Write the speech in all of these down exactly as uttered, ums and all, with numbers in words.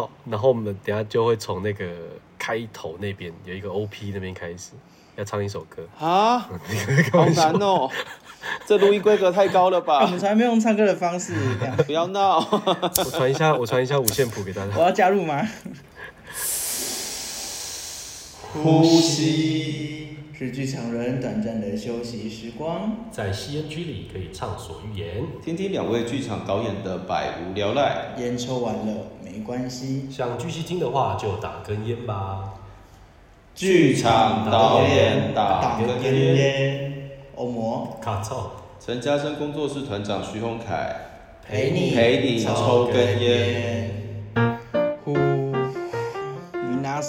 好，然后我们等一下就会从那个开头那边有一个 O P 那边开始，要唱一首歌啊，好难哦，这录音规格太高了吧？我们从来没有用唱歌的方式，不要闹。我传一下，我传一下五线谱给大家。我要加入吗？呼吸是剧场人短暂的休息时光，在吸烟区里可以畅所欲言，听听两位剧场导演的百无聊赖。烟抽完了没关系，想继续听的话就打根烟吧。剧场导演打根烟，欧摩卡操，陈嘉生工作室团长徐宏凯陪你陪你抽根烟。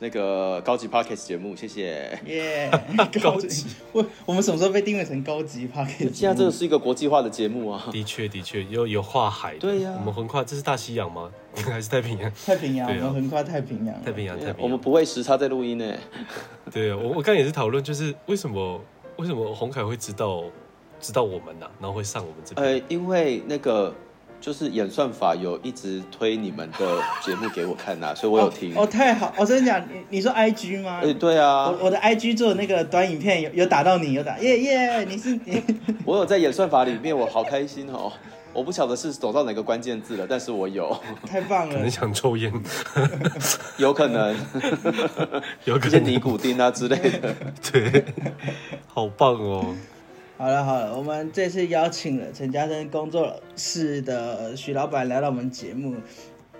那个高级 podcast 节目，谢谢。耶、yeah, ，高级，我我们什么时候被定位成高级 podcast？ 现在这是一个国际化的节目啊。的确，的确，有有跨海的。对呀、啊，我们横跨，这是大西洋吗？还是太平洋？太平洋，啊、我们横跨太平洋。太平洋，太平洋。我们不会时差在录音呢。对啊，我我刚也是讨论，就是为什么为什么宏凯会知道知道我们呐、啊，然后会上我们这边？呃，因为那个。就是演算法有一直推你们的节目给我看啊，所以我有听。哦，哦太好！我、哦、真的讲，你你说 I G 吗？哎、欸，对啊，我我的 I G 做那个短影片有有打到你，有打耶耶， yeah, yeah, 你是你。我有在演算法里面，我好开心哦！我不晓得是走到哪个关键字了，但是我有。太棒了！可能想抽烟，有可能，有可能一些尼古丁啊之类的。对，好棒哦！好了好了，我们这次邀请了陈嘉生工作室的徐老板来到我们节目，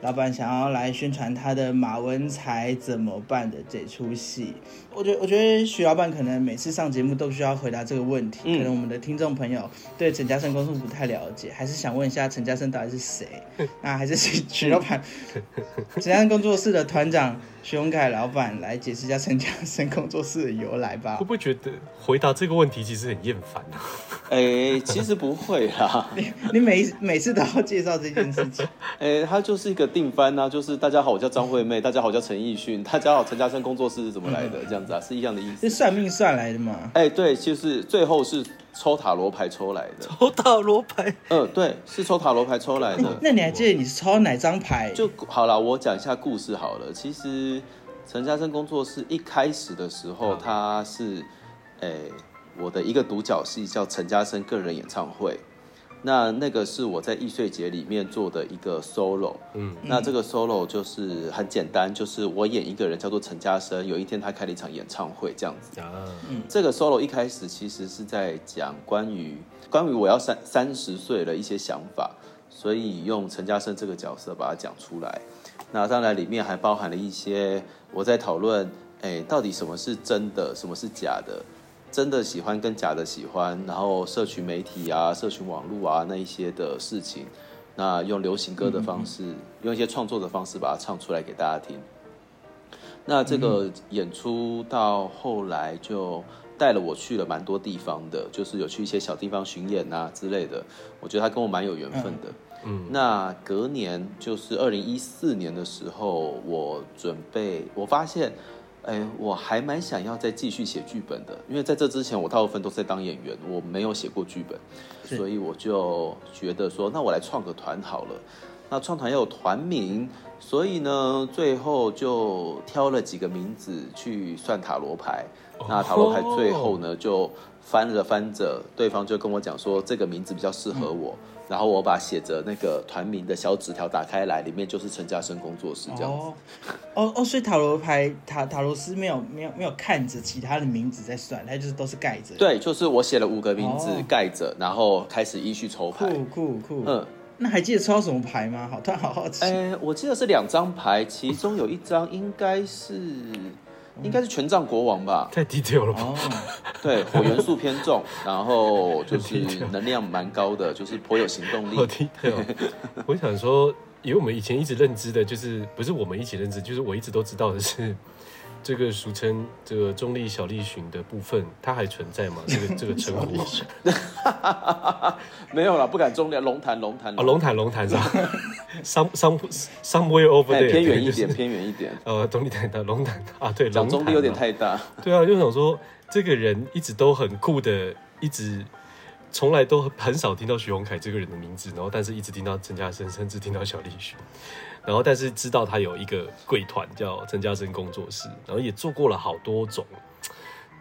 老板想要来宣传他的《马文才怎么办》的这出戏。我觉得，我觉得徐老板可能每次上节目都需要回答这个问题，嗯、可能我们的听众朋友对陈嘉生工作室不太了解，还是想问一下陈嘉生到底是谁？那还是徐老板，陈嘉生工作室的团长。徐宏凯老板来解释一下陈嘉生工作室的由来吧。会不会觉得回答这个问题其实很厌烦啊？哎、欸，其实不会啦。你, 你 每, 每次都要介绍这件事情。哎、欸，他就是一个定番啊，就是大家好，我叫张惠妹，大家好，我叫陈奕迅，大家好，陈嘉生工作室是怎么来的？这样子啊，是一样的意思。是算命算来的嘛？哎、欸，对，就是最后是抽塔罗牌抽来的。抽塔罗牌？嗯、呃，对，是抽塔罗牌抽来的。欸、那你还记得你是抽哪张牌？就好了，我讲一下故事好了。其实。陈嘉生工作室一开始的时候，他是、欸、我的一个独角戏叫陈嘉生个人演唱会，那那个是我在艺穗节里面做的一个 solo， 嗯，那这个 solo 就是很简单，就是我演一个人叫做陈嘉生，有一天他开了一场演唱会这样子，嗯、这个 solo 一开始其实是在讲关于关于我要三三十岁的一些想法，所以用陈嘉生这个角色把它讲出来。那当然，里面还包含了一些我在讨论，哎，到底什么是真的，什么是假的，真的喜欢跟假的喜欢，然后社群媒体啊、社群网络啊那一些的事情，那用流行歌的方式，嗯嗯嗯用一些创作的方式把它唱出来给大家听。那这个演出到后来就带了我去了蛮多地方的，就是有去一些小地方巡演啊之类的，我觉得他跟我蛮有缘分的。嗯嗯、那隔年就是二零一四年的时候，我准备，我发现，哎，我还蛮想要再继续写剧本的，因为在这之前我大部分都在当演员，我没有写过剧本，所以我就觉得说，那我来创个团好了。那创团要有团名，所以呢，最后就挑了几个名字去算塔罗牌。那塔罗牌最后呢，就翻着翻着，对方就跟我讲说，这个名字比较适合我。嗯然后我把写着那个团名的小纸条打开来，里面就是陈嘉生工作室这样子。哦哦哦，所以塔罗牌塔塔罗斯没有没有没有看着其他的名字在算，它就是都是盖着。对，就是我写了五个名字、哦、盖着，然后开始依序抽牌。酷酷酷。嗯，那还记得抽到什么牌吗？好，突然好好奇。哎，我记得是两张牌，其中有一张应该是。应该是权杖国王吧，太 detail 了吧、oh. 对，火元素偏重，然后就是能量蛮高的，就是颇有行动力。好 detail 我想说，因为我们以前一直认知的，就是不是我们一起认知，就是我一直都知道的是，这个俗称这个中立小栗旬的部分，它还存在吗？这个这个称呼？没有啦，不敢中立。龙潭，龙潭，哦，龙潭，龙潭是吧 ？Some some somewhere over there， 偏远一点，偏远一点。呃，中立太大，龙潭啊，对，讲中立有点太大。对啊，就想说这个人一直都很酷的，一直。从来都很少听到徐宏凯这个人的名字，然后但是一直听到陈嘉生，甚至听到小栗旬，然后但是知道他有一个贵团叫陈嘉生工作室，然后也做过了好多种，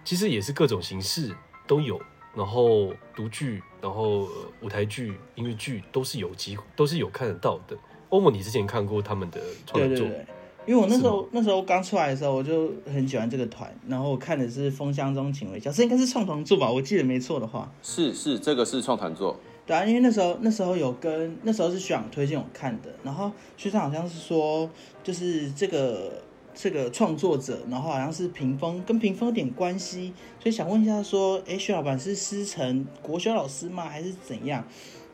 其实也是各种形式都有，然后独剧，然后舞台剧、音乐剧都是有机会，都是有看得到的。欧姆，你之前看过他们的创作？对对对，因为我那时候那时候刚出来的时候，我就很喜欢这个团，然后我看的是《风箱中请微笑》，这应该是创团作吧？我记得没错的话，是是，这个是创团作。对啊，因为那时候那时候有跟那时候是学长推荐我看的，然后学长好像是说，就是这个这个创作者，然后好像是屏风跟屏风有点关系，所以想问一下说，哎，徐老板是师承国修老师吗？还是怎样？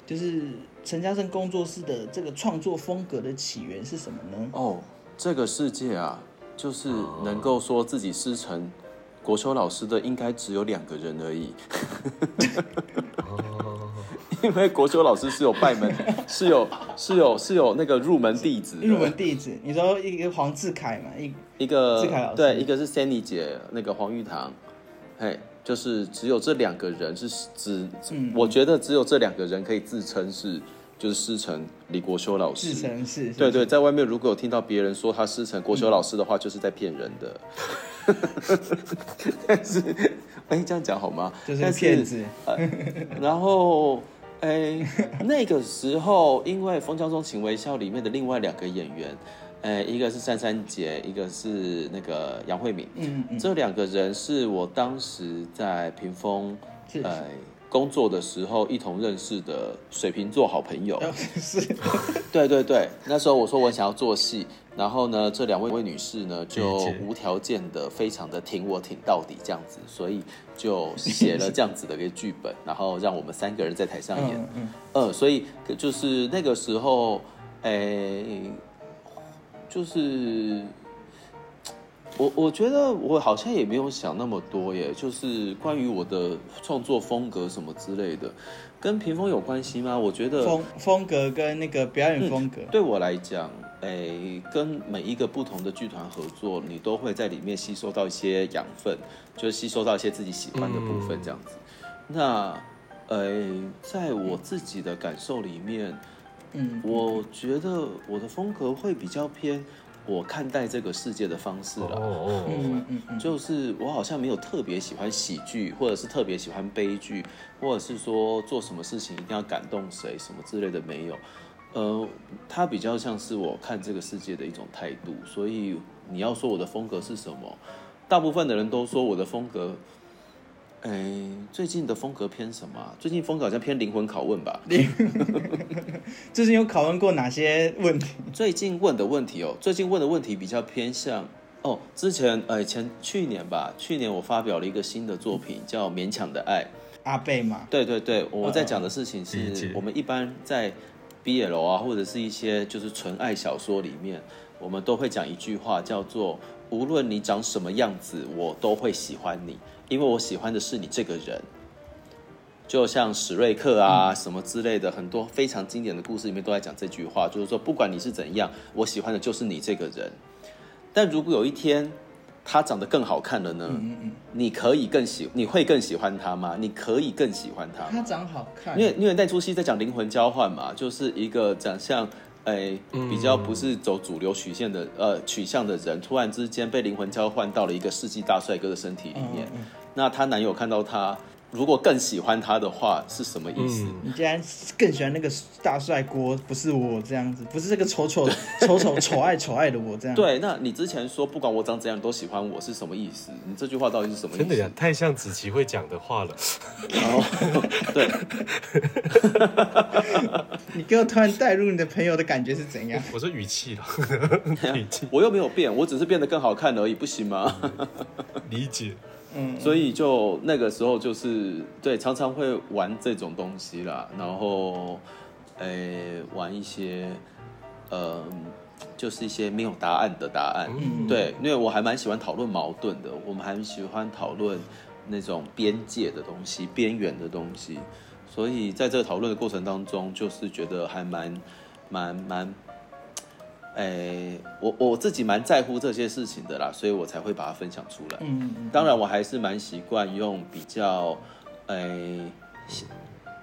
就是陈嘉生工作室的这个创作风格的起源是什么呢？哦。这个世界啊，就是能够说自己师承国修老师的，应该只有两个人而已。因为国修老师是有拜门，是有是有是有那个入门弟子。入门弟子，你说一个黄志凯嘛，一一个志凯老师，对，一个是 Sandy 姐，那个黄玉堂，嘿，就是只有这两个人是只、嗯，我觉得只有这两个人可以自称是。就是师承李国修老师，师承是，对对，在外面如果有听到别人说他师承国修老师的话，嗯、就是在骗人的。但是，哎、欸，这样讲好吗？就是骗子。呃、然后，哎、欸，那个时候，因为《风箱中请微笑》里面的另外两个演员，哎、欸，一个是珊珊姐，一个是那个杨慧敏，嗯嗯，这两个人是我当时在屏风，哎。呃工作的时候一同认识的水瓶座好朋友，是，对对对，那时候我说我想要做戏，然后呢，这两位女士呢就无条件的非常的挺我挺到底这样子，所以就写了这样子的一个剧本，然后让我们三个人在台上演，嗯嗯呃、所以就是那个时候，诶，就是。我我觉得我好像也没有想那么多耶，就是关于我的创作风格什么之类的，跟屏风有关系吗？我觉得风风格跟那个表演风格，嗯、对我来讲，诶，跟每一个不同的剧团合作，你都会在里面吸收到一些养分，就是吸收到一些自己喜欢的部分这样子。嗯、那，诶，在我自己的感受里面，嗯，我觉得我的风格会比较偏。我看待这个世界的方式了， oh, oh, oh. 就是我好像没有特别喜欢喜剧，或者是特别喜欢悲剧，或者是说做什么事情一定要感动谁什么之类的没有，呃，它比较像是我看这个世界的一种态度。所以你要说我的风格是什么，大部分的人都说我的风格。哎，最近的风格偏什么、啊？最近风格好像偏灵魂拷问吧。最近有拷问过哪些问题？最近问的问题哦，最近问的问题比较偏向哦，之前哎前去年吧，去年我发表了一个新的作品叫《勉强的爱》。阿贝嘛。对对对，我在讲的事情是、哦、我们一般在 B L 啊，或者是一些就是纯爱小说里面，我们都会讲一句话叫做。无论你长什么样子，我都会喜欢你，因为我喜欢的是你这个人。就像史瑞克啊、嗯、什么之类的，很多非常经典的故事里面都在讲这句话，就是说不管你是怎样，我喜欢的就是你这个人。但如果有一天他长得更好看了呢？嗯嗯你可以更喜，你会更喜欢他吗？你可以更喜欢他吗？他长好看，因为因为那出戏在讲灵魂交换嘛，就是一个长相。哎，比较不是走主流曲线的呃取向的人，突然之间被灵魂交换到了一个世纪大帅哥的身体里面。嗯嗯、那她男友看到她，如果更喜欢她的话，是什么意思？你竟然更喜欢那个大帅哥，不是我这样子，不是这个丑丑丑丑丑爱丑爱的我这样。对，那你之前说不管我长怎样都喜欢我是什么意思？你这句话到底是什么意思？真的呀，太像子琪会讲的话了。哦，对。你给我突然带入你的朋友的感觉是怎样？我说语气了，语气，我又没有变，我只是变得更好看而已，不行吗？理解，嗯，所以就那个时候就是对，常常会玩这种东西啦，然后，诶、欸，玩一些，呃，就是一些没有答案的答案。嗯、对，因为我还蛮喜欢讨论矛盾的，我们还喜欢讨论那种边界的东西、边缘的东西。所以在这个讨论的过程当中，就是觉得还蛮、蛮、蛮，诶，我我自己蛮在乎这些事情的啦，所以我才会把它分享出来。嗯，当然我还是蛮习惯用比较，诶，戏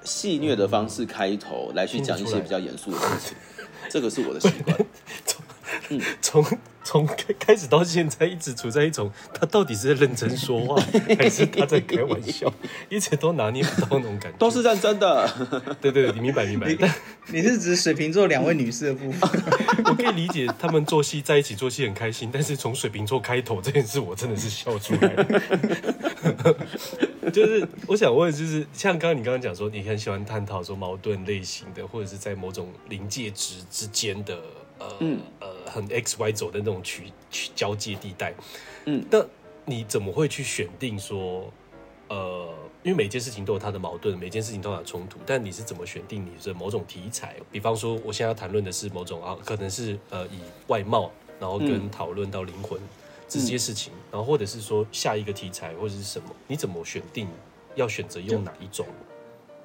戏谑的方式开头来去讲一些比较严肃的事情，这个是我的习惯。嗯，从从开始到现在，一直处在一种他到底是在认真说话，还是他在开玩笑，一直都拿捏不到那种感觉。都是认真的，对对对，你明白明白。你, 你是指水瓶座两位女士的部分？我可以理解他们做戏在一起做戏很开心，但是从水瓶座开头这件事，我真的是笑出来了。就是我想问，就是像刚刚你刚刚讲说，你很喜欢探讨说矛盾类型的，或者是在某种临界值之间的。呃、嗯呃、很 X Y 轴的那种取取交界地带，嗯，那你怎么会去选定说，呃，因为每件事情都有它的矛盾，每件事情都有它的冲突，但你是怎么选定你的某种题材？比方说，我现在要谈论的是某种啊，可能是呃以外貌，然后跟讨论到灵魂这些事情，嗯、然后或者是说下一个题材或者是什么，你怎么选定要选择用哪一种？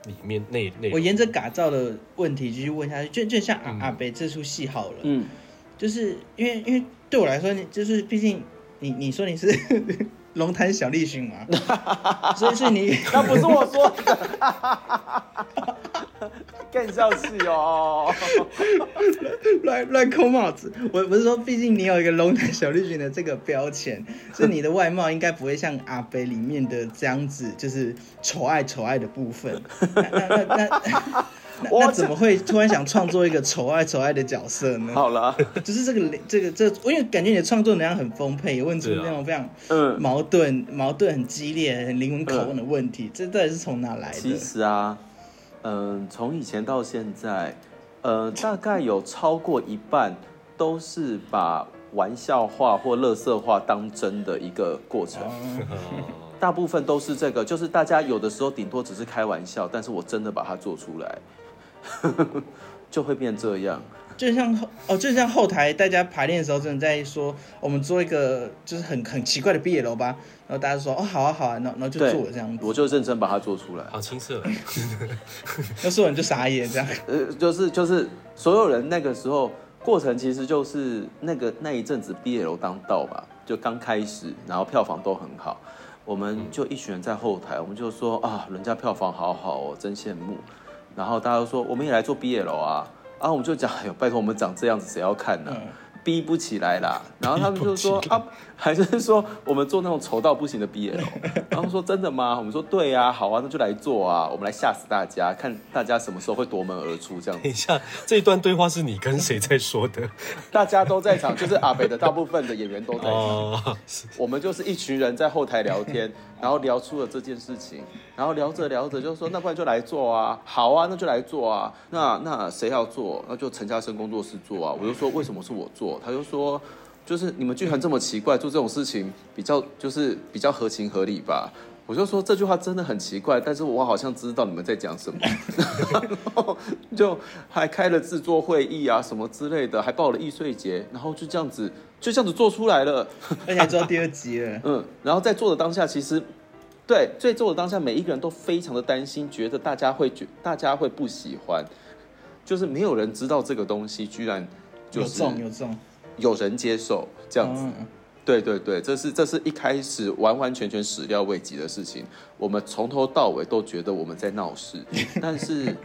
里面内内，我沿着嘎造的问题继续问下去，就就像阿、嗯、阿北这出戏好了，嗯，就是因为因为对我来说，就是毕竟你你说你是龙潭小栗旬嘛，所以是你那不是我说的，更笑死哦，乱乱扣帽子。我不是说，毕竟你有一个龙潭小栗旬的这个标签，所以你的外貌应该不会像阿北里面的这样子，就是丑爱丑爱的部分。那那那那。那那, 那怎么会突然想创作一个丑爱丑爱的角色呢？好啦，就是这个这个这個，因为感觉你的创作能量很丰沛，也问出那种非常矛盾、啊嗯、矛盾很激烈、很灵魂拷问的问题，嗯、这到底是从哪来的？其实啊，嗯、呃，从以前到现在，呃，大概有超过一半都是把玩笑话或垃圾话当真的一个过程。哦大部分都是这个，就是大家有的时候顶多只是开玩笑，但是我真的把它做出来，就会变这样。就像哦，就像后台大家排练的时候，真的在说我们做一个就是很很奇怪的B L吧，然后大家说哦好啊好啊，然后然后就做了这样子，我就认真把它做出来，好青涩，要说人就傻眼这样。呃，就是就是所有人那个时候过程其实就是那个那一阵子B L当道吧，就刚开始，然后票房都很好。我们就一群人在后台，我们就说啊，人家票房好好哦，真羡慕。然后大家就说，我们也来做 B L 啊，啊，我们就讲，哎呦，拜托我们长这样子谁要看呢、啊？逼不起来啦。然后他们就说啊，还是说我们做那种丑到不行的 B L。然后说真的吗？我们说对啊，好啊，那就来做啊，我们来吓死大家，看大家什么时候会夺门而出这样子。等一下，这一段对话是你跟谁在说的？大家都在场，就是阿北的大部分的演员都在场。哦、我们就是一群人在后台聊天，然后聊出了这件事情，然后聊着聊着就说那不然就来做啊，好啊，那就来做啊，那那谁要做？那就陈嘉生工作室做啊。我就说为什么是我做？他就说，就是你们剧团这么奇怪，做这种事情比较就是比较合情合理吧。我就说这句话真的很奇怪，但是我好像知道你们在讲什么，然后就还开了制作会议啊什么之类的，还报了艺穗节，然后就这样子就这样子做出来了，而且还做到第二集了。嗯，然后在做的当下，其实对，在做的当下，每一个人都非常的担心，觉得大家会觉大家会不喜欢，就是没有人知道这个东西居然。就是、有中有中，有人接受这样子，哦、对对对，这是这是一开始完完全全始料未及的事情。我们从头到尾都觉得我们在闹事，但是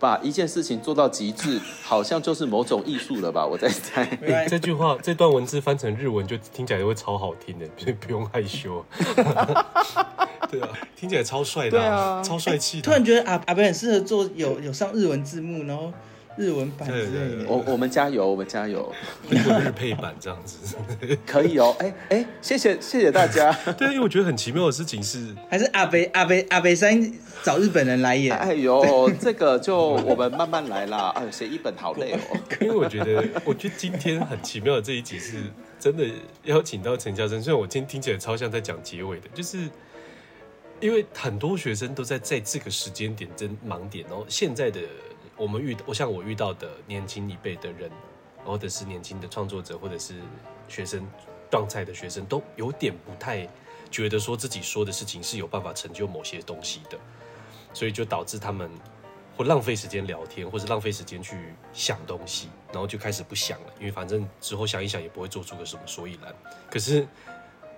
把一件事情做到极致，好像就是某种艺术了吧？我在猜、欸、这句话，这段文字翻成日文就听起来会超好听的，所以不用害羞。对啊，听起来超帅的、啊啊，超帅气的、欸。突然觉得阿阿北很适合做有有上日文字幕，然后。日文版之类的，我我们加油，我们加油，日配版这样子可以哦。哎、欸、哎、欸，谢谢谢谢大家。对，因为我觉得很奇妙的事情是，还是阿北阿北阿北山找日本人来演。哎呦，这个就我们慢慢来啦。哎呦，写一本好累哦。因为我觉得，我觉得今天很奇妙的这一集是真的邀请到陈嘉生，虽然我今天听起来超像在讲结尾的，就是。因为很多学生都在在这个时间点真盲点，然后现在的我们遇，我像我遇到的年轻一辈的人，或者是年轻的创作者，或者是学生撞菜的学生，都有点不太觉得说自己说的事情是有办法成就某些东西的，所以就导致他们或浪费时间聊天，或是浪费时间去想东西，然后就开始不想了，因为反正之后想一想也不会做出个什么所以然。可是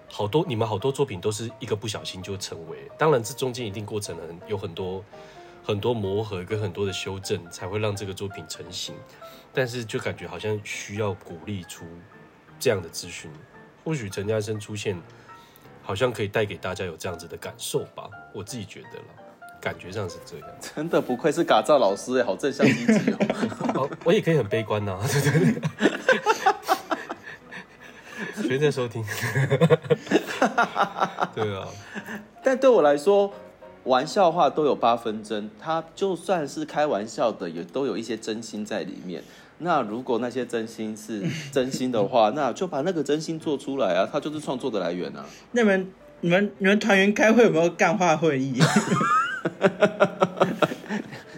好多你们好多作品都是一个不小心就成为，当然这中间一定过程很有很多。很多磨合跟很多的修正才会让这个作品成型，但是就感觉好像需要鼓励出这样的资讯。或许陈嘉生出现，好像可以带给大家有这样子的感受吧，我自己觉得啦，感觉上是这样。真的不愧是嘎造老师哎、欸，好正向积极哦。我也可以很悲观呐、啊，对对对。谁在收听？对啊，但对我来说。玩笑话都有八分真，他就算是开玩笑的，也都有一些真心在里面。那如果那些真心是真心的话，那就把那个真心做出来啊，它就是创作的来源啊。那你们、你们、你们团员开会有没有干话会议？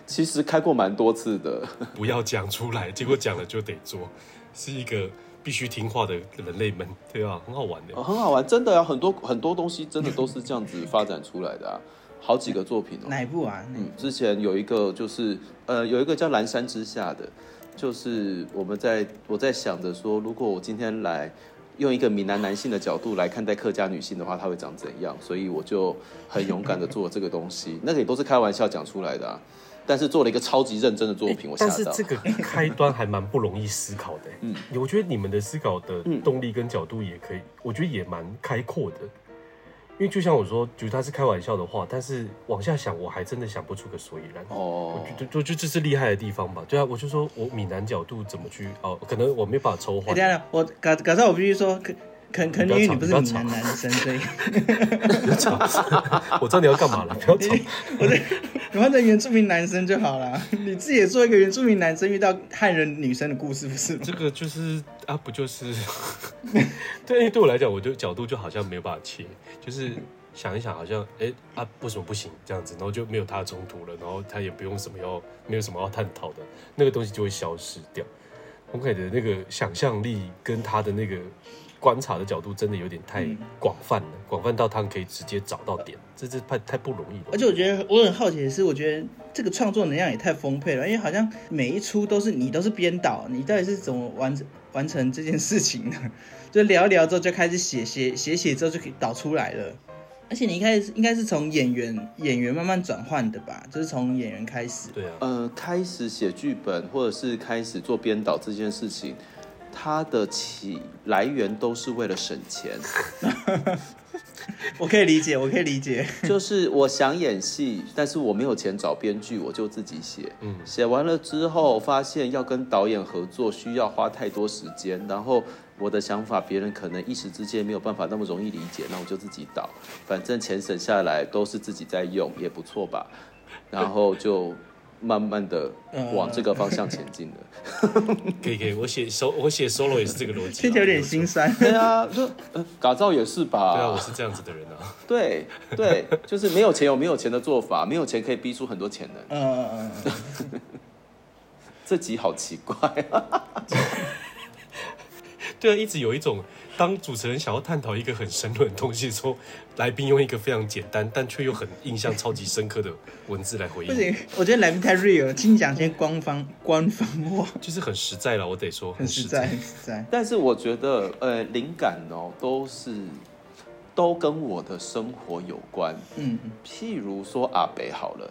其实开过蛮多次的。不要讲出来，结果讲了就得做，是一个。必须听话的人类们，对啊，很好玩的、哦，很好玩，真的啊，很多很多东西真的都是这样子发展出来的啊，好几个作品哦。哪一部啊？嗯，之前有一个就是呃，有一个叫《蓝山之下》的，就是我们在我在想着说，如果我今天来用一个闽南男性的角度来看待客家女性的话，她会长怎样？所以我就很勇敢的做这个东西，那个也都是开玩笑讲出来的啊。但是做了一个超级认真的作品，欸、我吓到。但是这个开端还蛮不容易思考的、欸。嗯，我觉得你们的思考的动力跟角度也可以，嗯、我觉得也蛮开阔的。因为就像我说，觉得他是开玩笑的话，但是往下想，我还真的想不出个所以然。哦，我觉得我觉得这是厉害的地方吧。对啊，我就说我闽南角度怎么去哦，可能我没办法抽换。对、欸、啊，我搞搞到我必须说。可能因为你不是闽南男生，所以不要吵。我知道你要干嘛了，不要吵。我的，你换成原住民男生就好了。你自己也做一个原住民男生遇到汉人女生的故事，不是？这个就是啊，不就是？对，对我来讲，我就角度就好像没有办法切，就是想一想，好像哎、欸、啊，为什么不行这样子？然后就没有他的冲突了，然后他也不用什么要，没有什么要探讨的，那个东西就会消失掉。洪凯的那个想象力跟他的那个。观察的角度真的有点太广泛了，广、嗯、泛到他们可以直接找到点，这是太太不容易了。而且我觉得我很好奇的是，我觉得这个创作能量也太丰沛了，因为好像每一出都是你都是编导，你到底是怎么完完成这件事情呢？就聊一聊之后就开始写写写写之后就导出来了，而且你一开始应该是从演员演员慢慢转换的吧，就是从演员开始。对啊，呃，开始写剧本或者是开始做编导这件事情。它的起来源都是为了省钱，我可以理解，我可以理解。就是我想演戏，但是我没有钱找编剧，我就自己写。嗯，写完了之后，发现要跟导演合作需要花太多时间，然后我的想法别人可能一时之间没有办法那么容易理解，那我就自己导，反正钱省下来都是自己在用，也不错吧。然后就。慢慢的往这个方向前进的，可以可以，我写 solo 也是这个逻辑、啊，这有点心酸。对啊，就呃，嘎造也是吧。对啊，我是这样子的人啊。对对，就是没有钱有没有钱的做法，没有钱可以逼出很多潜能。嗯嗯嗯。这集好奇怪、啊。对啊，一直有一种当主持人想要探讨一个很深入的东西的时候，来宾用一个非常简单但却又很印象超级深刻的文字来回应。不行，我觉得来宾太 real 了，请讲些官方官方话，就是很实在了。我得说很实在，很实在。但是我觉得，呃，灵感哦，都是都跟我的生活有关。嗯，譬如说阿北好了，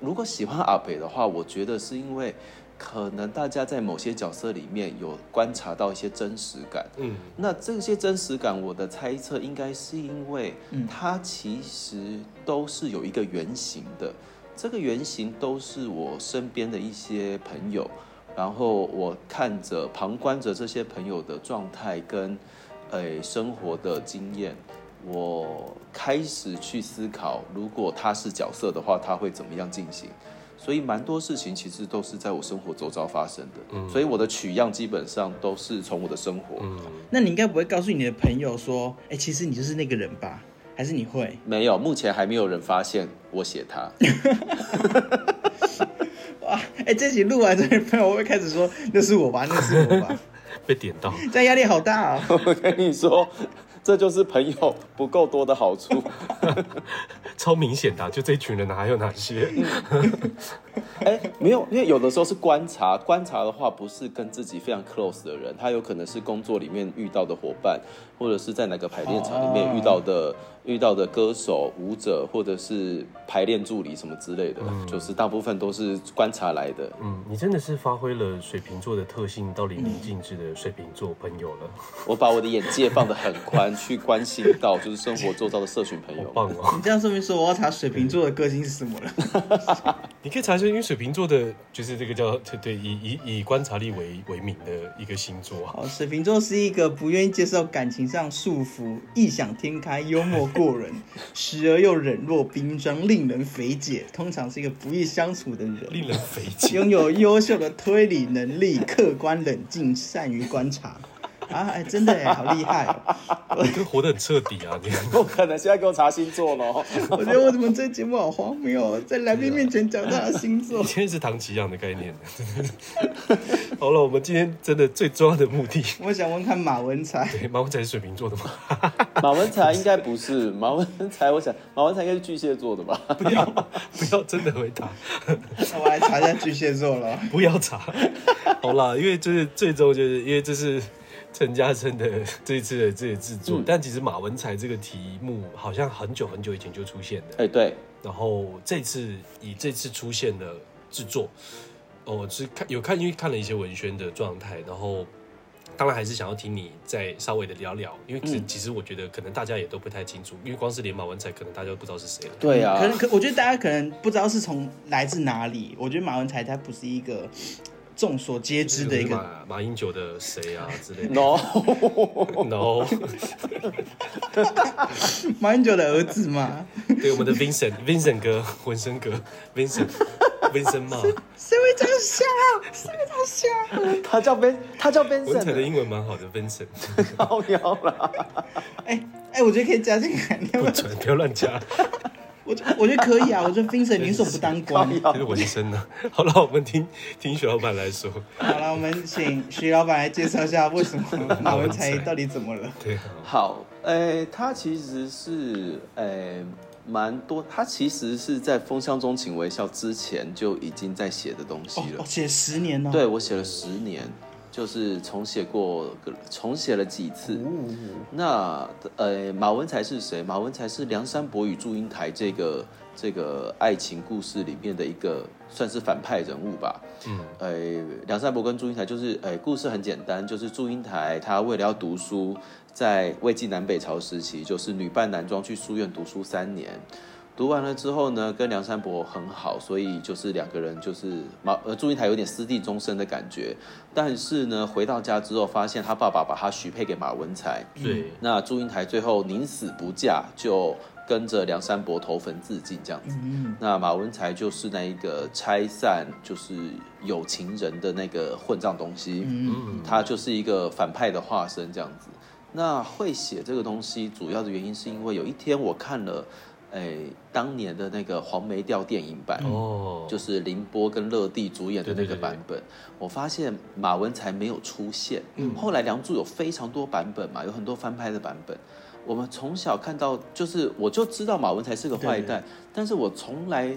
如果喜欢阿北的话，我觉得是因为。可能大家在某些角色里面有观察到一些真实感，嗯，那这些真实感，我的猜测应该是因为它其实都是有一个原型的，这个原型都是我身边的一些朋友，然后我看着旁观着这些朋友的状态跟，呃，生活的经验，我开始去思考，如果他是角色的话，他会怎么样进行。所以蛮多事情其实都是在我生活周遭发生的，嗯、所以我的取样基本上都是从我的生活。嗯、那你应该不会告诉你的朋友说，哎、欸，其实你就是那个人吧？还是你会？没有，目前还没有人发现我写他。哇，哎、欸，这集录完之后，朋友会开始说那是我吧，那是我吧。被点到，这压力好大啊！我跟你说，这就是朋友不够多的好处，超明显的、啊，就这群人还有哪些？哎、欸，没有，因为有的时候是观察，观察的话不是跟自己非常 close 的人，他有可能是工作里面遇到的伙伴，或者是在哪个排练场里面遇到的、哦、遇到的歌手、舞者，或者是排练助理什么之类的，嗯、就是大部分都是观察来的。嗯，你真的是发挥了水瓶座的特性，到淋漓尽致的水瓶座朋友了。我把我的眼界放得很宽，去关心到就是生活周遭的社群朋友。棒哦！你这样说明说我要查水瓶座的个性是什么了？你可以查一下。因为水瓶座的，就是这个叫对 以, 以, 以观察力 为, 为名的一个星座、啊、水瓶座是一个不愿意接受感情上束缚、异想天开、幽默过人，时而又冷若冰霜，令人匪解。通常是一个不易相处的人，令人匪解。拥有优秀的推理能力，客观冷静，善于观察。啊，哎、欸，真的哎，好厉害、哦！你活得很彻底啊，你不可能现在给我查星座咯。我觉得我怎么这节目好荒谬哦，在来宾面前讲到了星座，今天是唐奇阳的概念。好了，我们今天真的最重要的目的，我想问看马文才，对，马文才是水瓶座的吗？马文才应该不是，马文才，我想马文才应该是巨蟹座的吧？不要，不要，真的回答。我来查一下巨蟹座了，不要查。好啦，因为就是最终就是因为这是。陈嘉生的这一次的这些制作、嗯，但其实马文才这个题目好像很久很久以前就出现了。哎、欸，对。然后这次以这次出现的制作，哦，是看有看，因为看了一些文宣的状态，然后当然还是想要听你再稍微的聊聊，因为其 实,、嗯、其实我觉得可能大家也都不太清楚，因为光是连马文才可能大家都不知道是谁了。对啊，可能可我觉得大家可能不知道是从来自哪里。我觉得马文才他不是一个。众所皆知的一个马马英九的谁啊之类的 ，no no， 马英九的儿子嘛，对，我们的 Vincent Vincent 哥，浑身哥 Vincent Vincent 嘛，谁会这样笑？谁会这样笑？他叫 Ben， 他叫 Vincent， 文采的英文蛮好的 ，Vincent， 高腰啦，哎哎、欸欸，我觉得可以加进来，不准，不要乱加。我, 我觉得可以啊，我觉得 Vincent 理所不当官，这是我的身啊。好了，我们听听徐老板来说。好了，我们请徐老板来介绍一下为什么马文才到底怎么了？对，好，诶、欸，他其实是诶蛮、欸、多，他其实是在《风箱中请微笑》之前就已经在写的东西了。哦，写、哦、十年哦。对，我写了十年。就是重写过，重写了几次。嗯、那呃，马文才是谁？马文才是梁山伯与祝英台这个这个爱情故事里面的一个算是反派人物吧。嗯，呃，梁山伯跟祝英台就是，呃，故事很简单，就是祝英台她为了要读书，在魏晋南北朝时期，就是女扮男装去书院读书三年。读完了之后呢，跟梁山伯很好，所以就是两个人就是马呃祝英台有点私定终身的感觉。但是呢，回到家之后发现他爸爸把他许配给马文才，对、嗯。那祝英台最后宁死不嫁，就跟着梁山伯投坟自尽这样子。嗯、那马文才就是那一个拆散就是有情人的那个混账东西，嗯、他就是一个反派的化身这样子。那会写这个东西主要的原因是因为有一天我看了。哎，当年的那个黄梅调电影版，哦、就是凌波跟乐蒂主演的那个版本，对对对，我发现马文才没有出现。嗯、后来《梁祝》有非常多版本嘛，有很多翻拍的版本。我们从小看到，就是我就知道马文才是个坏蛋，对对，但是我从来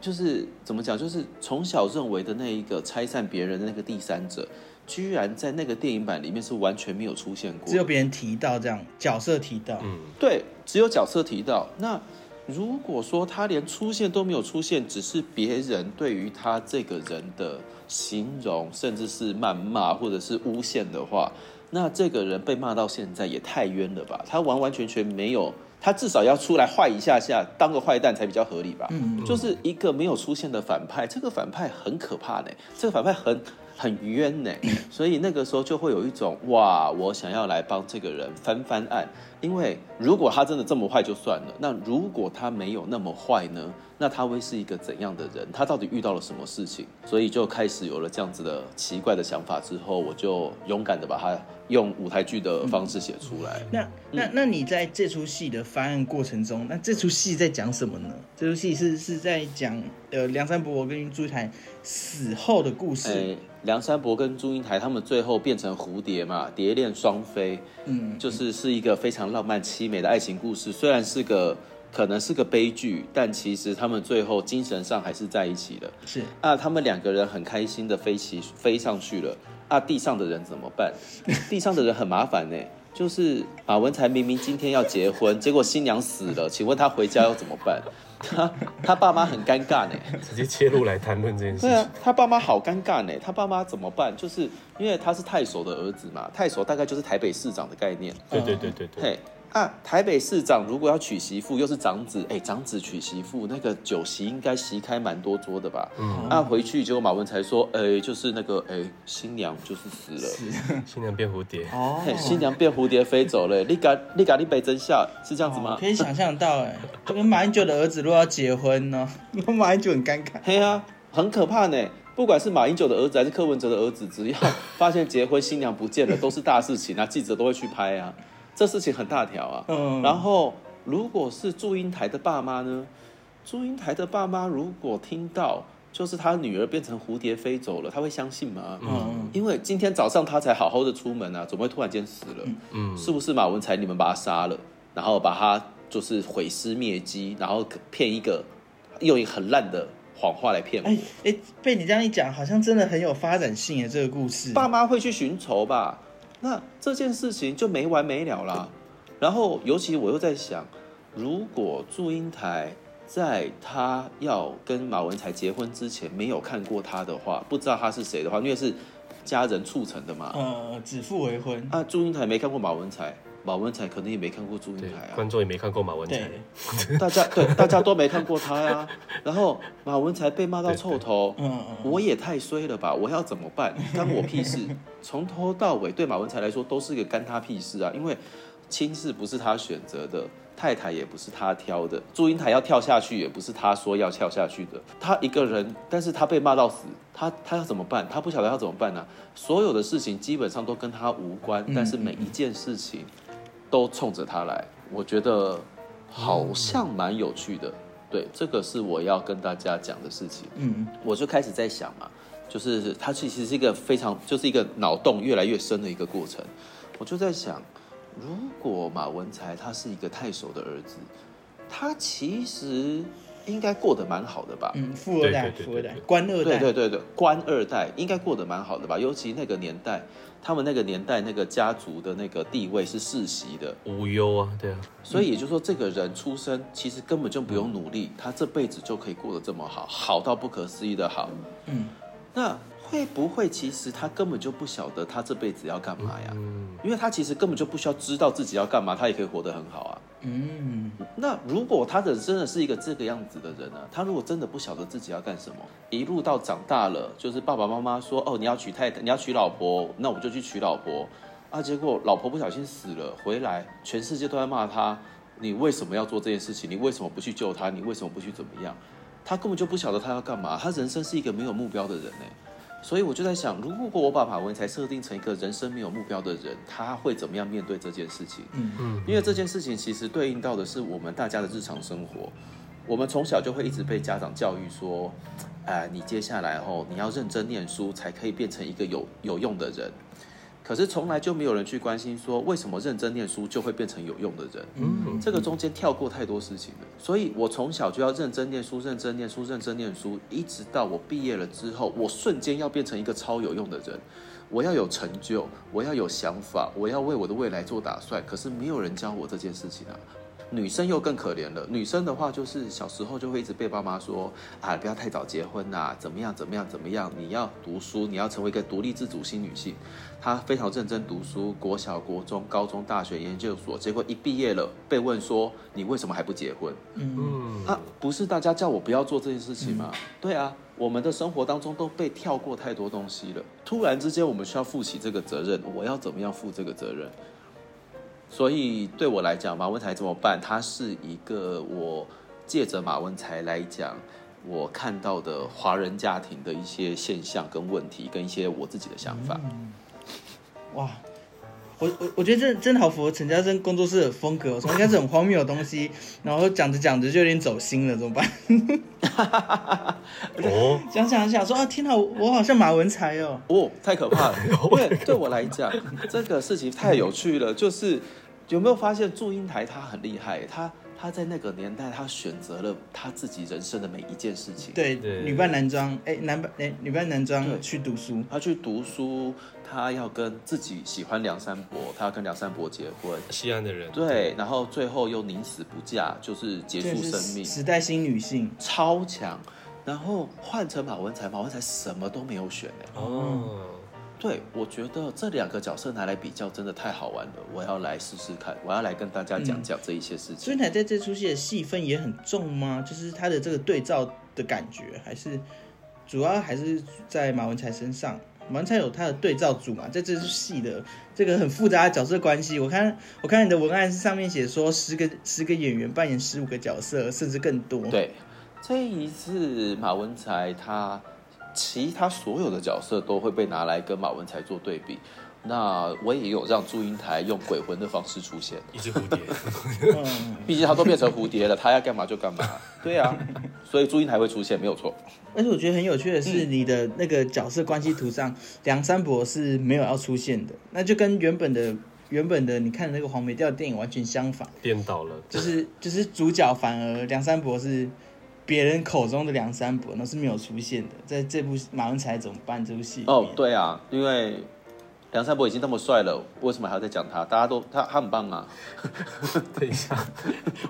就是怎么讲，就是从小认为的那一个拆散别人的那个第三者。居然在那个电影版里面是完全没有出现过，只有别人提到这样，角色提到，嗯，对，只有角色提到。那如果说他连出现都没有出现，只是别人对于他这个人的形容，甚至是谩骂或者是诬陷的话，那这个人被骂到现在也太冤了吧？他完完全全没有，他至少要出来坏一下下，当个坏蛋才比较合理吧？嗯，就是一个没有出现的反派，这个反派很可怕呢，这个反派很。很冤呢，所以那个时候就会有一种哇，我想要来帮这个人翻翻案，因为如果他真的这么坏就算了，那如果他没有那么坏呢？那他会是一个怎样的人？他到底遇到了什么事情？所以就开始有了这样子的奇怪的想法之后，我就勇敢的把它用舞台剧的方式写出来。嗯、那、嗯、那那你在这出戏的发案过程中，那这出戏在讲什么呢？这出戏是是在讲呃梁山伯跟祝英台死后的故事。欸梁山伯跟祝英台他们最后变成蝴蝶嘛，蝶恋双飞，嗯，就是是一个非常浪漫凄美的爱情故事。虽然是个可能是个悲剧，但其实他们最后精神上还是在一起的。是啊，他们两个人很开心的飞起飞上去了。啊，地上的人怎么办？地上的人很麻烦呢、欸。就是马文才明明今天要结婚，结果新娘死了，请问他回家要怎么办？他他爸妈很尴尬呢，直接切入来谈论这件事情。对啊，他爸妈好尴尬呢，他爸妈怎么办？就是因为他是太守的儿子嘛，太守大概就是台北市长的概念。对对对对对。嘿啊，台北市长如果要娶媳妇，又是长子，哎、欸，长子娶媳妇，那个酒席应该席开蛮多桌的吧？嗯，啊，回去结果马文才说，哎、欸，就是那个，哎、欸，新娘就是死了，新娘变蝴蝶，哦，欸、新娘变蝴蝶飞走了、欸，你敢你敢你被真相是这样子吗？哦、可以想象到、欸，哎，这个马英九的儿子如果要结婚呢、哦，马英九很尴尬，嘿啊，很可怕呢、欸。不管是马英九的儿子还是柯文哲的儿子，只要发现结婚新娘不见了，都是大事情啊，记者都会去拍啊。这事情很大条啊，嗯、然后如果是祝英台的爸妈呢？祝英台的爸妈如果听到就是他女儿变成蝴蝶飞走了，他会相信吗？嗯，因为今天早上他才好好的出门啊，怎么会突然间死了？嗯，是不是马文才你们把他杀了，然后把他就是毁尸灭迹，然后骗一个用一个很烂的谎话来骗我？哎、欸欸、被你这样一讲，好像真的很有发展性耶，这个故事。爸妈会去寻仇吧？那这件事情就没完没了啦。然后尤其我又在想，如果祝英台在他要跟马文才结婚之前没有看过他的话，不知道他是谁的话，因为是家人促成的嘛，呃指腹为婚啊，祝英台没看过马文才，马文才可能也没看过祝英台啊，观众也没看过马文才，大家对大家都没看过他呀、啊。然后马文才被骂到臭头，对对嗯嗯我也太衰了吧，我要怎么办？干我屁事！从头到尾对马文才来说都是一个干他屁事啊，因为亲事不是他选择的，太太也不是他挑的，祝英台要跳下去也不是他说要跳下去的，他一个人，但是他被骂到死，他他要怎么办？他不晓得要怎么办啊！所有的事情基本上都跟他无关，但是每一件事情。嗯嗯都冲着他来，我觉得好像蛮有趣的。对，这个是我要跟大家讲的事情。嗯，我就开始在想嘛，就是它其实是一个非常，就是一个脑洞越来越深的一个过程。我就在想，如果马文才他是一个太守的儿子，他其实应该过得蛮好的吧？嗯，富二代，富二代，官二代，对对对对，官二代应该过得蛮好的吧？尤其那个年代。他们那个年代那个家族的那个地位是世袭的，无忧啊，对啊，所以也就是说，这个人出生其实根本就不用努力，他这辈子就可以过得这么好，好到不可思议的好。嗯，那会不会其实他根本就不晓得他这辈子要干嘛呀？嗯，因为他其实根本就不需要知道自己要干嘛，他也可以活得很好啊。嗯，那如果他的真的是一个这个样子的人呢、啊？他如果真的不晓得自己要干什么，一路到长大了，就是爸爸妈妈说哦，你要娶太太，你要娶老婆，那我就去娶老婆啊。结果老婆不小心死了，回来全世界都在骂他，你为什么要做这件事情？你为什么不去救他？你为什么不去怎么样？他根本就不晓得他要干嘛，他人生是一个没有目标的人哎、欸。所以我就在想，如果我把马文才设定成一个人生没有目标的人，他会怎么样面对这件事情？嗯嗯，因为这件事情其实对应到的是我们大家的日常生活。我们从小就会一直被家长教育说，啊、呃，你接下来哦，你要认真念书才可以变成一个有有用的人。可是从来就没有人去关心说，为什么认真念书就会变成有用的人？嗯，这个中间跳过太多事情了。所以我从小就要认真念书，认真念书，认真念书，一直到我毕业了之后，我瞬间要变成一个超有用的人。我要有成就，我要有想法，我要为我的未来做打算。可是没有人教我这件事情啊。女生又更可怜了，女生的话就是小时候就会一直被爸妈说啊，不要太早结婚啊，怎么样怎么样怎么样，你要读书，你要成为一个独立自主新女性。她非常认真读书，国小、国中、高中、大学、研究所，结果一毕业了，被问说你为什么还不结婚？嗯，啊，不是大家叫我不要做这件事情吗？嗯、对啊，我们的生活当中都被跳过太多东西了，突然之间我们需要负起这个责任，我要怎么样负这个责任？所以对我来讲，马文才怎么办？它是一个我借着马文才来讲，我看到的华人家庭的一些现象跟问题，跟一些我自己的想法。嗯、哇，我我我觉得真真好符合陈嘉生工作室的风格。从一开始很荒谬的东西，然后讲着讲着就有点走心了，怎么办？哦，想想想说啊，天哪，我好像马文才哦。哦，太可怕了！对，对我来讲，这个事情太有趣了。就是有没有发现祝英台他很厉害？他。他在那个年代，他选择了他自己人生的每一件事情。对，女扮男装，哎、欸，男扮哎、欸，女扮男装去读书。他去读书，他要跟自己喜欢梁山伯，他要跟梁山伯结婚。西安的人。对，對然后最后又宁死不嫁，就是结束生命。时代新女性，超强。然后换成马文才，马文才什么都没有选、欸、哦。对，我觉得这两个角色拿来比较真的太好玩了，我要来试试看，我要来跟大家讲讲这一些事情。所以你在这出戏的戏份也很重吗？就是他的这个对照的感觉，还是主要还是在马文才身上？马文才有他的对照组嘛？在这出戏的这个很复杂的角色关系，我看我看你的文案上面写说十个十个演员扮演十五个角色，甚至更多。对，这一次马文才他。其他所有的角色都会被拿来跟马文才做对比，那我也有让祝英台用鬼魂的方式出现，一只蝴蝶，毕竟他都变成蝴蝶了，他要干嘛就干嘛。对啊，所以祝英台会出现没有错。而且我觉得很有趣的是，你的那个角色关系图上，嗯、梁山伯是没有要出现的，那就跟原本的。原本的你看的那个黄梅调电影完全相反，颠倒了，就是就是主角反而梁山伯是。别人口中的梁山伯那是没有出现的，在这部马文才怎么办这部戏？哦，对啊，因为梁山伯已经那么帅了，为什么还要再讲他？大家都他他很棒嘛。等一下，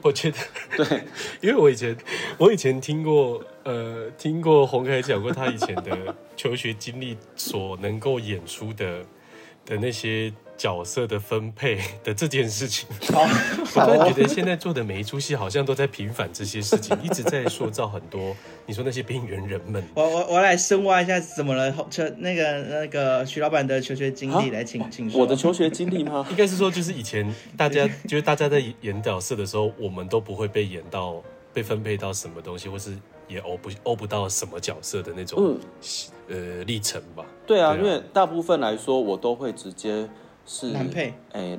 我觉得对，因为我以前我以前听过呃听过洪凯讲过他以前的求学经历所能够演出的的那些。角色的分配的这件事情，我突然觉得现在做的每一出戏好像都在平反这些事情，一直在塑造很多你说那些边缘人们。我我我来深挖一下怎么了？那个那个徐老板的求学经历来请请说。我的求学经历吗？应该是说就是以前大家就是大家在演角色的时候，我们都不会被演到被分配到什么东西，或是也欧不欧不到什么角色的那种、嗯、呃历程吧。对啊，对啊，因为大部分来说我都会直接。是男配、欸，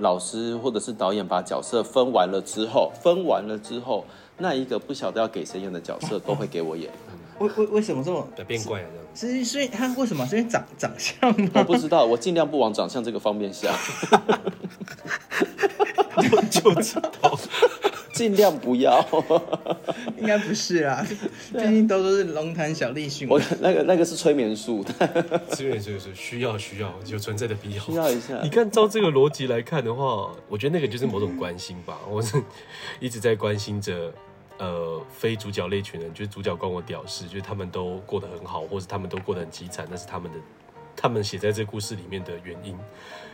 老师或者是导演把角色分完了之后，分完了之后，那一个不晓得要给谁演的角色都会给我演。为为为什么这么变怪了这样？是所以他为什么？是因为长长相吗？我不知道，我尽量不往长相这个方面想。我就知道，尽量不要。应该不是啦，毕竟都是龙潭小栗旬。我那个那个是催眠术，催眠术是需要需要有存在的必要。需要一下。你看照这个逻辑来看的话，我觉得那个就是某种关心吧。我是一直在关心着。呃，非主角类群人，就是主角关我屌事，就是他们都过得很好，或者他们都过得很凄惨，那是他们的，他们写在这故事里面的原因。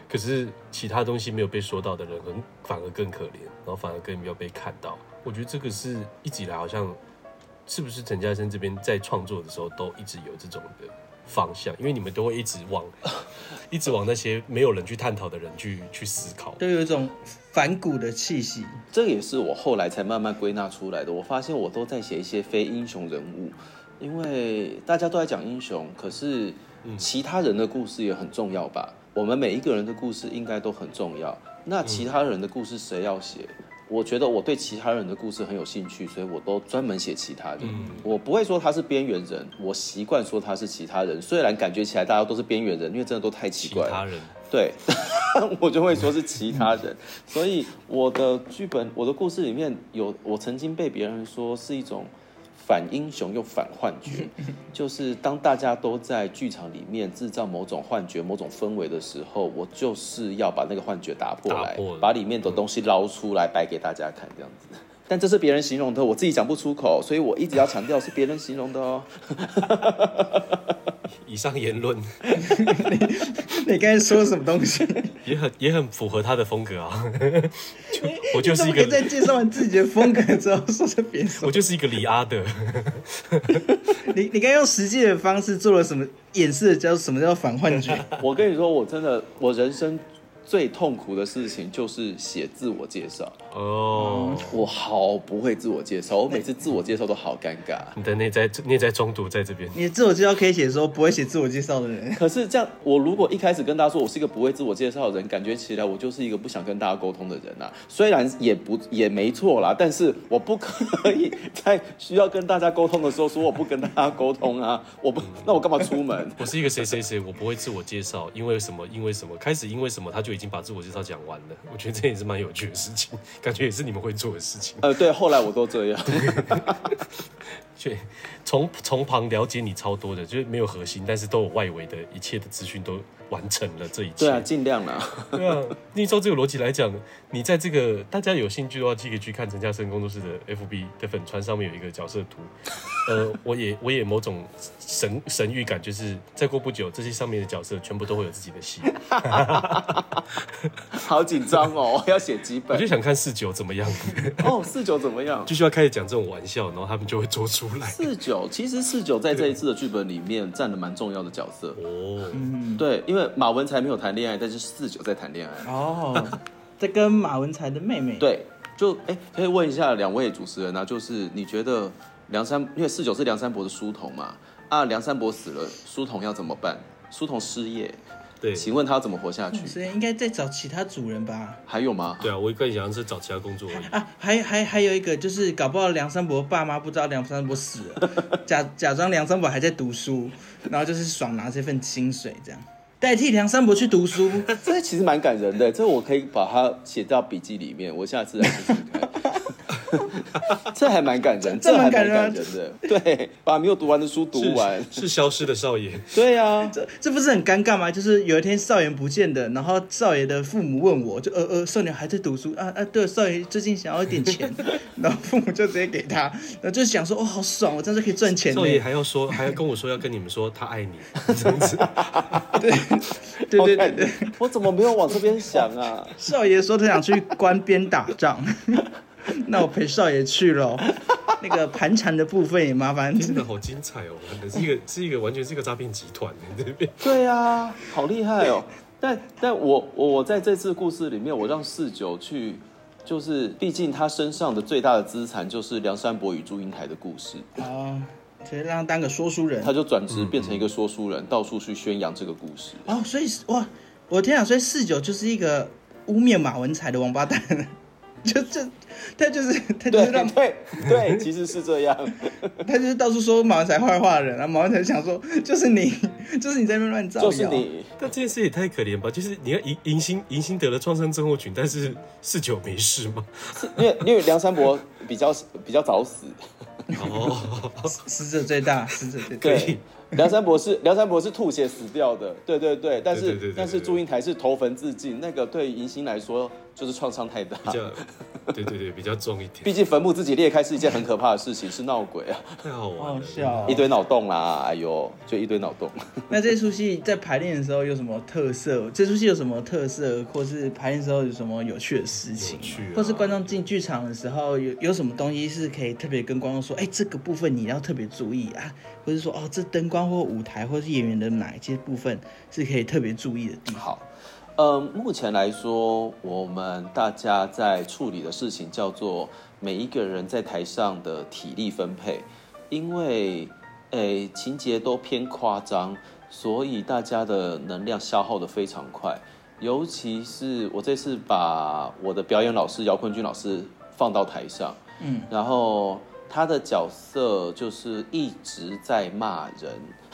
可是其他东西没有被说到的人，反而更可怜，然后反而更没有被看到。我觉得这个是一直以来好像，是不是陈嘉生这边在创作的时候都一直有这种的方向？因为你们都会一直往，一直往那些没有人去探讨的人去去思考，都有一种。反骨的气息，这也是我后来才慢慢归纳出来的。我发现我都在写一些非英雄人物，因为大家都在讲英雄，可是其他人的故事也很重要吧？我们每一个人的故事应该都很重要。那其他人的故事谁要写？我觉得我对其他人的故事很有兴趣，所以我都专门写其他人。我不会说他是边缘人，我习惯说他是其他人。虽然感觉起来大家都是边缘人，因为真的都太奇怪了。其他人对，我就会说是其他人，所以我的剧本、我的故事里面有，我曾经被别人说是一种反英雄又反幻觉，就是当大家都在剧场里面制造某种幻觉、某种氛围的时候，我就是要把那个幻觉打破来，把里面的东西捞出来摆给大家看，这样子。但这是别人形容的，我自己讲不出口，所以我一直要强调是别人形容的哦。以上言论，你刚才说什么东西？也很也很符合他的风格啊。我就是一个在介绍完自己的风格之后说是别人，我就是一个李阿德。你你刚才用实际的方式做了什么演示？叫什么叫反幻觉？我跟你说，我真的我人生最痛苦的事情就是写自我介绍哦、oh. 嗯，我好不会自我介绍，我每次自我介绍都好尴尬。你的内在内在中毒在这边，你的自我介绍可以写说不会写自我介绍的人。可是这样，我如果一开始跟大家说我是一个不会自我介绍的人，感觉起来我就是一个不想跟大家沟通的人啊。虽然也不也没错啦，但是我不可以在需要跟大家沟通的时候说我不跟大家沟通啊。我不，那我干嘛出门？我是一个谁谁谁，我不会自我介绍，因为什么？因为什么？开始因为什么他就。已经把自我介绍讲完了，我觉得这也是蛮有趣的事情，感觉也是你们会做的事情。呃，对，后来我都这样。从从旁了解你超多的，就是没有核心，但是都有外围的一切的资讯都完成了这一切。对啊，尽量啦。对啊，依照这个逻辑来讲，你在这个大家有兴趣的话，记得去看陈嘉生工作室的 F B 的粉川上面有一个角色图。呃，我也我也某种神神预感，就是再过不久，这些上面的角色全部都会有自己的戏。好紧张哦，要写几本。我就想看四九怎么样。哦，四九怎么样？就需要开始讲这种玩笑，然后他们就会做出来。四九其实四九在这一次的剧本里面占了蛮重要的角色哦。嗯，对，因为马文才没有谈恋爱，但是四九在谈恋爱哦。在跟马文才的妹妹。对，就哎，可以问一下两位主持人啊，就是你觉得？梁山，因为四九是梁山伯的书童嘛，啊，梁山伯死了，书童要怎么办？书童失业，对，请问他要怎么活下去？嗯、所以应该再找其他主人吧？还有吗？对啊，我更想是找其他工作而已啊。还还还有一个就是，搞不好梁山伯爸妈不知道梁山伯死了，假假装梁山伯还在读书，然后就是爽拿这份薪水这样。代替梁山伯去读书，这其实蛮感人的，这我可以把它写到笔记里面，我下次来试试看。这还蛮感人，这还蛮感人的。对，把没有读完的书读完，是, 是消失的少爷。对啊，这这不是很尴尬吗？就是有一天少爷不见的，然后少爷的父母问我，就呃呃，少年还在读书啊啊，对，少爷最近想要一点钱，然后父母就直接给他，然后就想说，哦，好爽，我这样就可以赚钱。少爷还要说，还要跟我说要跟你们说他爱你，这样子。对。对对对对，我怎么没有往这边想啊？少爷说他想去关边打仗，那我陪少爷去咯。那个盘缠的部分也麻烦。真的好精彩哦，是一个是一个完全是一个诈骗集团在那边。对啊，好厉害哦！但但我我在这次故事里面，我让四九去。就是毕竟他身上的最大的资产就是梁山伯与祝英台的故事啊。所以让他当个说书人，他就转职变成一个说书人，嗯嗯，到处去宣扬这个故事。哦，所以哇，我天啊！所以四九就是一个污蔑马文才的王八蛋，就就他就是他就是让对 对, 對，其实是这样，他就是到处说马文才坏话的人啊。马文才想说，就是你，就是你在那边乱造谣，就是你。但这件事也太可怜吧？就是你看银银星银星得了创伤症候群，但是四九没事吗？因为因为梁山伯比较比较早死。哦，死者最大，死者最大。对，梁山伯是梁山伯是吐血死掉的，对对对。但是对对对对对对，但是祝英台是投坟自尽，那个对银星来说就是创伤太大，比较对对对，比较重一点。毕竟坟墓自己裂开是一件很可怕的事情，是闹鬼啊，太好玩了，笑一堆脑洞啦，哎呦，就一堆脑洞。那这出戏在排练的时候有什么特色？这出戏有什么特色，或是排练的时候有什么有趣的事情，啊、或是观众进剧场的时候 有, 有什么东西是可以特别跟观众说，哎、欸，这个部分你要特别注意啊，或是说哦，这灯光或舞台或是演员的哪一些部分是可以特别注意的地方？好。呃，目前来说，我们大家在处理的事情叫做每一个人在台上的体力分配，因为诶情节都偏夸张，所以大家的能量消耗得非常快。尤其是我这次把我的表演老师姚坤君老师放到台上，嗯，然后他的角色就是一直在骂人。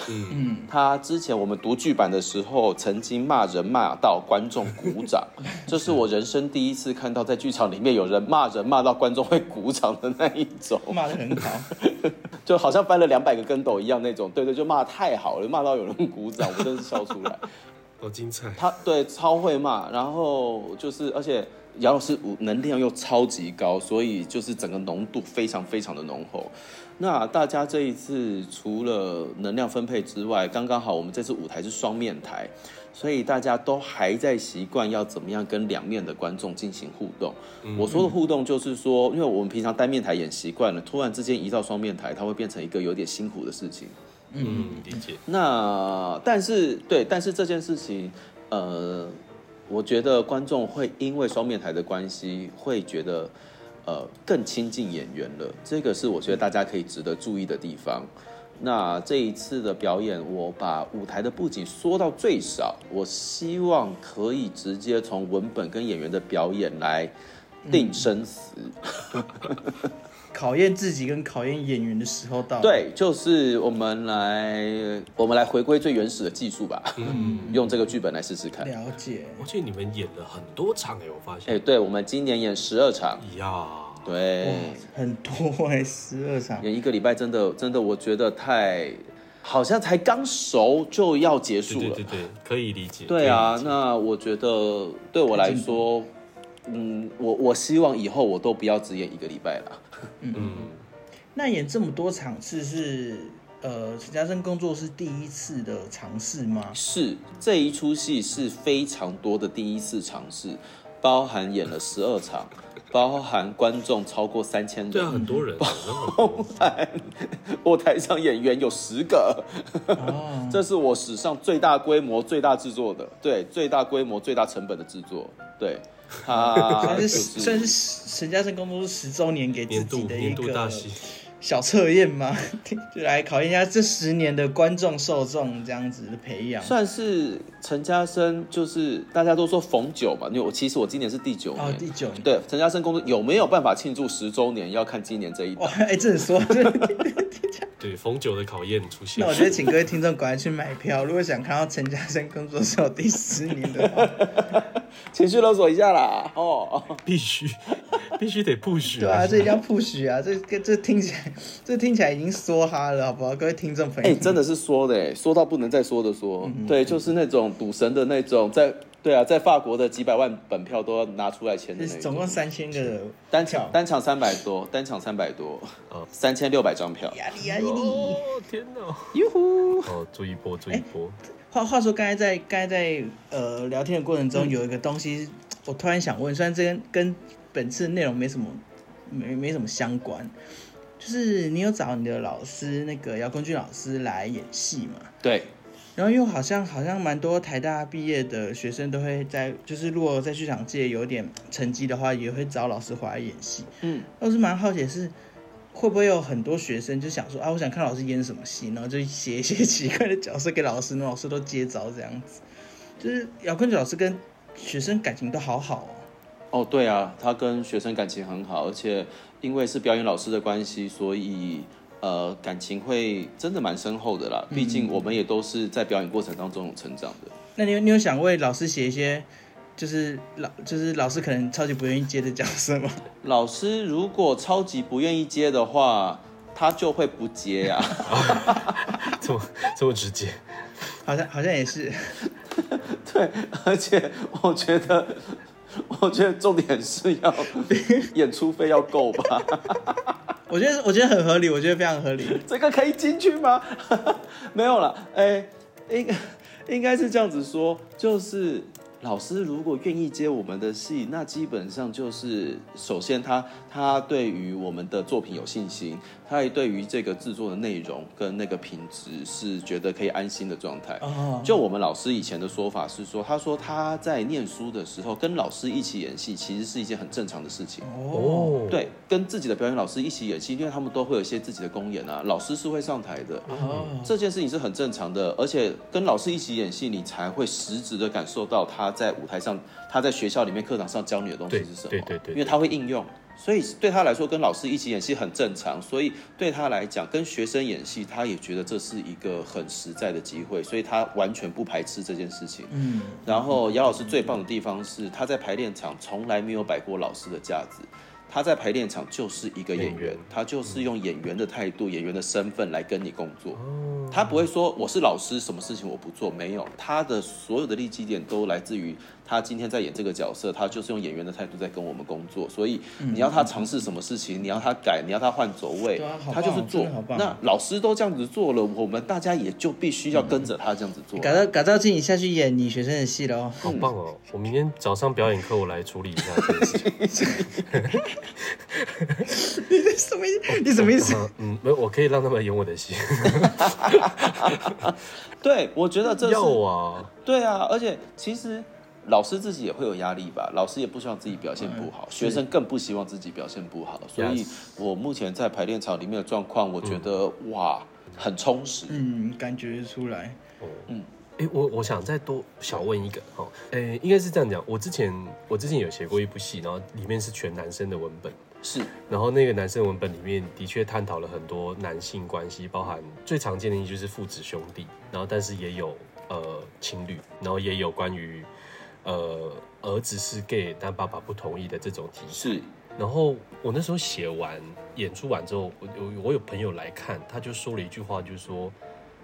嗯，他之前我们读剧版的时候，曾经骂人骂到观众鼓掌，这是我人生第一次看到在剧场里面有人骂人骂到观众会鼓掌的那一种，骂得很好，就好像翻了两百个跟斗一样那种。对对，就骂太好了，骂到有人鼓掌，我真是笑出来，好精彩。他对超会骂，然后就是而且。姚老师能量又超级高，所以就是整个浓度非常非常的浓厚。那大家这一次除了能量分配之外，刚刚好我们这次舞台是双面台，所以大家都还在习惯要怎么样跟两面的观众进行互动。嗯嗯，我说的互动就是说，因为我们平常单面台演习惯了，突然之间移到双面台，它会变成一个有点辛苦的事情。嗯，理解。那但是对，但是这件事情，呃。我觉得观众会因为双面台的关系，会觉得呃更亲近演员了，这个是我觉得大家可以值得注意的地方。那这一次的表演，我把舞台的布景缩到最少，我希望可以直接从文本跟演员的表演来定生死。嗯、考验自己跟考验演员的时候到了。对，就是我们来，我们来回归最原始的技术吧。嗯，用这个剧本来试试看。了解。我记得你们演了很多场哎、欸，我发现。哎、欸，对，我们今年演十二场。呀。对，很多哎、欸，十二场演一个礼拜，真的真的，我觉得太好像才刚熟就要结束了，对对 对, 对，可以理解。对啊，那我觉得对我来说，嗯，我我希望以后我都不要只演一个礼拜了。嗯，嗯那演这么多场次是呃，陈嘉生工作室第一次的尝试吗？是，这一出戏是非常多的第一次尝试，包含演了十二场。包含观众超过三千人，对啊，很多人。包含我台上演员有十个，哦、这是我史上最大规模、最大制作的，对，最大规模、最大成本的制作，对。他就是算是陈嘉生工作室十周年给自己的一个小测验嘛，就来考验一下这十年的观众受众这样子的培养，算是陈嘉生就是大家都说逢九嘛，因为我其实我今年是第九年，哦，第九年，对，陈嘉生工作有没有办法庆祝十周年，要看今年这一档。哎、欸，这说，对，逢九的考验出现。那我觉得请各位听众赶快去买票，如果想看到陈嘉生工作室有第十年的话，情绪勒索一下啦，哦，必须。必须得 push 啊！对啊，这一定要 push 啊！这这听起来，这听起来已经说哈了，好不好？各位听众朋友，哎、欸，真的是说的、欸，说到不能再说的说，嗯嗯对，就是那种赌神的那种，在对啊，在法国的几百万本票都要拿出来签的那种，总共三千个单场，单场三百多，单场三百多，呃，三千六百张票，压力压力！哦天哪！哟呼！哦，追一波，追一波。话话说，刚才在刚才在呃聊天的过程中，有一个东西，嗯、我突然想问，虽然这跟跟本次内容没什么，没没什么相关，就是你有找你的老师那个姚坤俊老师来演戏嘛？对。然后又好像好像蛮多台大毕业的学生都会在，就是如果在剧场界有点成绩的话，也会找老师回来演戏。嗯。我是蛮好奇的是，会不会有很多学生就想说啊，我想看老师演什么戏，然后就写一些奇怪的角色给老师，那老师都接招这样子。就是姚坤俊老师跟学生感情都好好哦。哦，对啊，他跟学生感情很好，而且因为是表演老师的关系，所以呃感情会真的蛮深厚的啦。嗯、毕竟我们也都是在表演过程当中有成长的。那你有你有想为老师写一些，就是老就是老师可能超级不愿意接的角色吗？老师如果超级不愿意接的话，他就会不接呀、啊。这么这么直接，好像好像也是。对，而且我觉得。我觉得重点是要演出费要够吧。我觉得我觉得很合理，我觉得非常合理。这个可以进去吗？没有啦，哎、欸，应应该是这样子说，就是老师如果愿意接我们的戏，那基本上就是首先他他对于我们的作品有信心，他也对于这个制作的内容跟那个品质是觉得可以安心的状态。就我们老师以前的说法是说，他说他在念书的时候跟老师一起演戏，其实是一件很正常的事情。哦，对，跟自己的表演老师一起演戏，因为他们都会有一些自己的公演啊，老师是会上台的。哦，这件事情是很正常的，而且跟老师一起演戏，你才会实质的感受到他在舞台上，他在学校里面课堂上教你的东西是什么？对对 对, 对，因为他会应用。所以对他来说，跟老师一起演戏很正常。所以对他来讲，跟学生演戏，他也觉得这是一个很实在的机会，所以他完全不排斥这件事情。嗯。然后姚老师最棒的地方是，他在排练场从来没有摆过老师的架子，他在排练场就是一个演员，他就是用演员的态度、演员的身份来跟你工作。他不会说我是老师，什么事情我不做，没有，他的所有的立基点都来自于他今天在演这个角色，他就是用演员的态度在跟我们工作，所以你要他尝试什么事情，你要他改，你要他换走位，啊、他就是做。那老师都这样子做了，我们大家也就必须要跟着他这样子做、啊。改造改造进你下去演你学生的戏喽，好棒哦！我明天早上表演课我来处理一下这件事。你这什么意思？你什么意思？嗯，没有，我可以让他们演我的戏。对，我觉得这是要啊，对啊，而且其实老师自己也会有压力吧，老师也不希望自己表现不好，嗯、学生更不希望自己表现不好，所以我目前在排练场里面的状况，我觉得、嗯、哇，很充实，嗯，感觉出来，嗯。欸、我, 我想再多小问一个、哦欸、应该是这样讲，我之前我之前有写过一部戏，然后里面是全男生的文本，是，然后那个男生文本里面的确探讨了很多男性关系，包含最常见的就是父子兄弟，然后但是也有呃情侣，然后也有关于呃儿子是 gay 但爸爸不同意的这种题材，是。然后我那时候写完演出完之后， 我, 我有朋友来看，他就说了一句话，就是说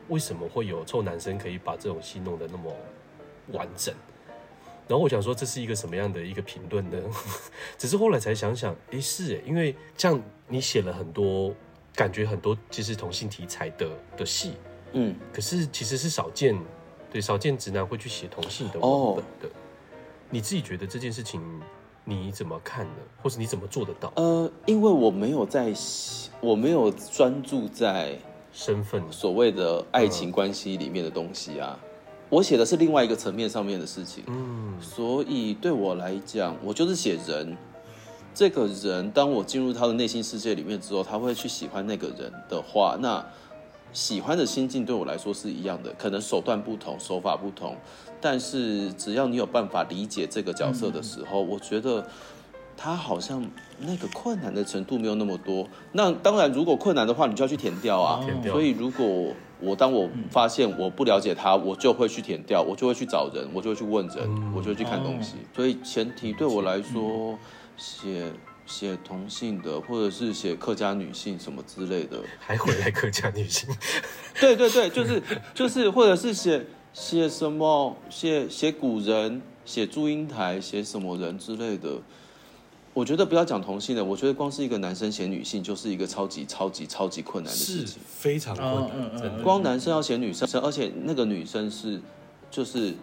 为什么会有臭男生可以把这种戏弄得那么完整？然后我想说，这是一个什么样的一个评论呢？只是后来才想想，哎，是哎，因为像你写了很多，感觉很多其实同性题材的的戏，嗯，可是其实是少见，对，少见直男会去写同性的文本的。哦、你自己觉得这件事情？你怎么看呢？或是你怎么做得到？呃，因为我没有在，我没有专注在。身份所谓的爱情关系里面的东西啊，我写的是另外一个层面上面的事情，嗯，所以对我来讲，我就是写人，这个人当我进入他的内心世界里面之后，他会去喜欢那个人的话，那喜欢的心境对我来说是一样的，可能手段不同，手法不同，但是只要你有办法理解这个角色的时候，我觉得他好像那个困难的程度没有那么多。那当然，如果困难的话，你就要去填掉啊。填掉。所以，如果我当我发现我不了解他，我就会去填掉，我就会去找人，我就会去问人，嗯、我就会去看东西。哦、所以，前提对我来说，写写同性的，或者是写客家女性什么之类的，还回来客家女性。对对对，就是就是，或者是写写什么，写写古人，写祝英台，写什么人之类的。我觉得不要讲同性的，我觉得光是一个男生写女性就是一个超级超级超级困难的事情，是非常困难。嗯嗯嗯、光男生要写女生，而且那个女生是，就是，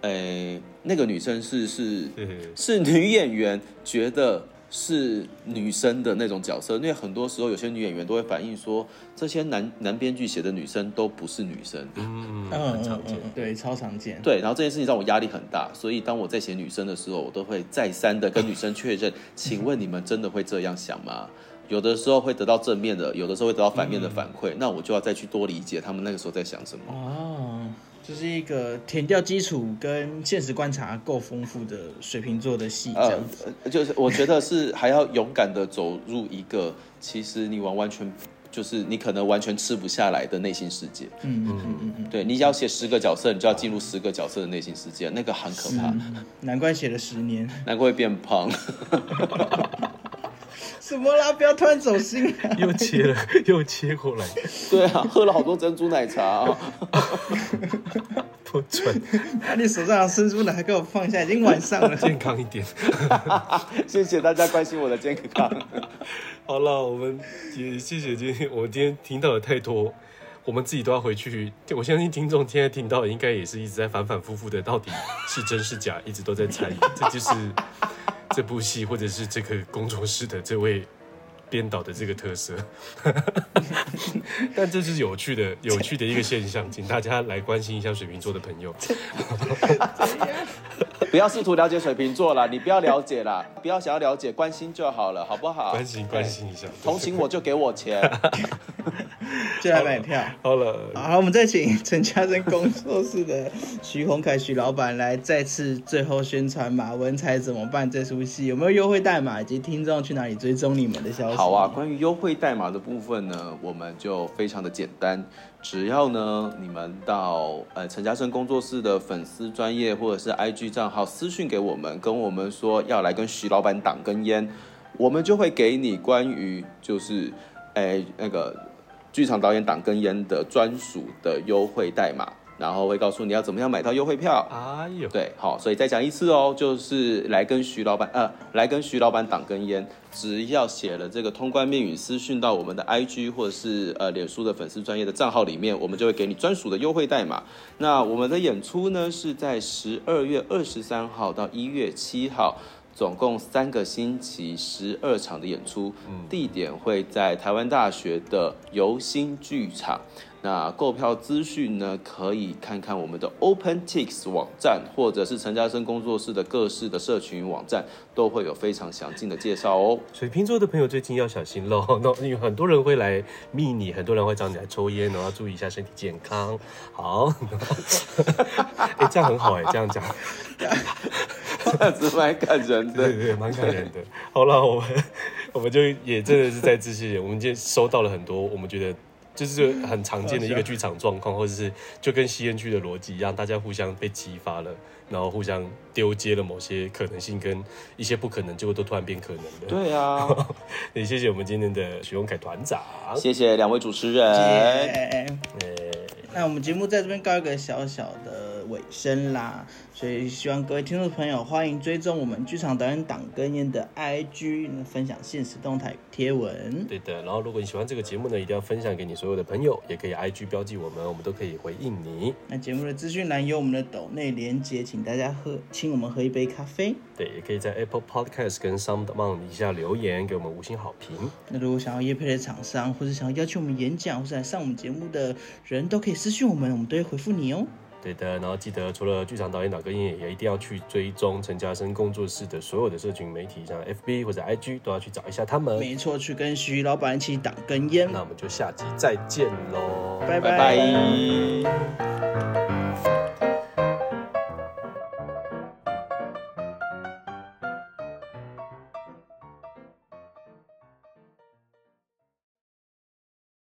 诶、欸，那个女生是是是女演员觉得是女生的那种角色，因为很多时候有些女演员都会反映说，这些男男编剧写的女生都不是女生，嗯，很常见，对，超常见，对。然后这件事情让我压力很大，所以当我在写女生的时候，我都会再三的跟女生确认，请问你们真的会这样想吗？有的时候会得到正面的，有的时候会得到反面的反馈，嗯、那我就要再去多理解他们那个时候在想什么。哦，就是一个填掉基础跟现实观察够丰富的水瓶座的戏，这样子、呃。就是我觉得是还要勇敢的走入一个其实你完完全就是你可能完全吃不下来的内心世界。嗯嗯嗯嗯，对，你要写十个角色，你就要进入十个角色的内心世界，那个很可怕。难怪写了十年，难怪会变胖。什么啦？不要突然走心了。又切了，又切过来。对啊，喝了好多珍珠奶茶啊、哦。多蠢！把你手上的珍珠奶茶给我放下，已经晚上了。健康一点。谢谢大家关心我的健康。好了，我们也谢谢今天，我今天听到的太多。我们自己都要回去，我相信听众现在听到应该也是一直在反反复复的，到底是真是假，一直都在猜疑。这就是这部戏或者是这个工作室的这位编导的这个特色。但这是有趣的有趣的一个现象，请大家来关心一下水瓶座的朋友。不要试图了解水瓶座啦，你不要了解啦，不要想要了解，关心就好了，好不好？关心关心一下，同情我就给我钱，就来买票。好了，好，我们再请陈嘉生工作室的徐宏凯徐老板来再次最后宣传马文才怎么办这出戏有没有优惠代码以及听众去哪里追踪你们的消息。好啊，关于优惠代码的部分呢，我们就非常的简单。只要呢，你们到呃陈嘉生工作室的粉丝专页或者是 I G 账号私讯给我们，跟我们说要来跟徐老板挡根烟，我们就会给你关于就是哎那个剧场导演挡根烟的专属的优惠代码，然后会告诉你要怎么样买到优惠票。哎呦，对，好，所以再讲一次哦，就是来跟徐老板呃来跟徐老板挡根烟。只要写了这个通关密语私讯到我们的 I G 或者是呃脸书的粉丝专页的账号里面，我们就会给你专属的优惠代码。那我们的演出呢是在十二月二十三号到一月七号，总共三个星期十二场的演出，地点会在台湾大学的游心剧场。那购票资讯呢，可以看看我们的 OpenTix 网站，或者是陈嘉生工作室的各式的社群网站，都会有非常详尽的介绍哦。水瓶座的朋友最近要小心喽，因为很多人会来密你，很多人会找你来抽烟，然后要注意一下身体健康。好，哎、欸，这样很好哎、欸，这样讲。这样子蛮感人的，对对，蛮感人的。好了，我们我们就也真的是在致谢，我们今天收到了很多，我们觉得就是很常见的一个剧场状况，或者是就跟吸烟区的逻辑一样，大家互相被激发了，然后互相丢接了某些可能性跟一些不可能，结果都突然变可能了。对啊，也谢谢我们今天的许荣凯团长，谢谢两位主持人。Yeah. Yeah. 那我们节目在这边告一个小小的尾声啦，所以希望各位听众朋友欢迎追踪我们剧场导演党根烟的 I G， 分享限时动态贴文。对的，然后如果你喜欢这个节目呢，一定要分享给你所有的朋友，也可以 I G 标记我们，我们都可以回应你。那节目的资讯栏有我们的抖内连结，请大家喝，请我们喝一杯咖啡。对，也可以在 Apple Podcast 跟 SoundOn 底下留言，给我们五星好评。那如果想要业配的厂商，或是想要邀请我们演讲，或是来上我们节目的人都可以私讯我们，我们都会回复你哦。对的，然后记得除了剧场导演党根烟，也一定要去追踪陈嘉生工作室的所有的社群媒体，像 F B 或者 I G 都要去找一下他们。没错，去跟徐老板一起党根烟。那我们就下集再见喽，拜拜。拜拜。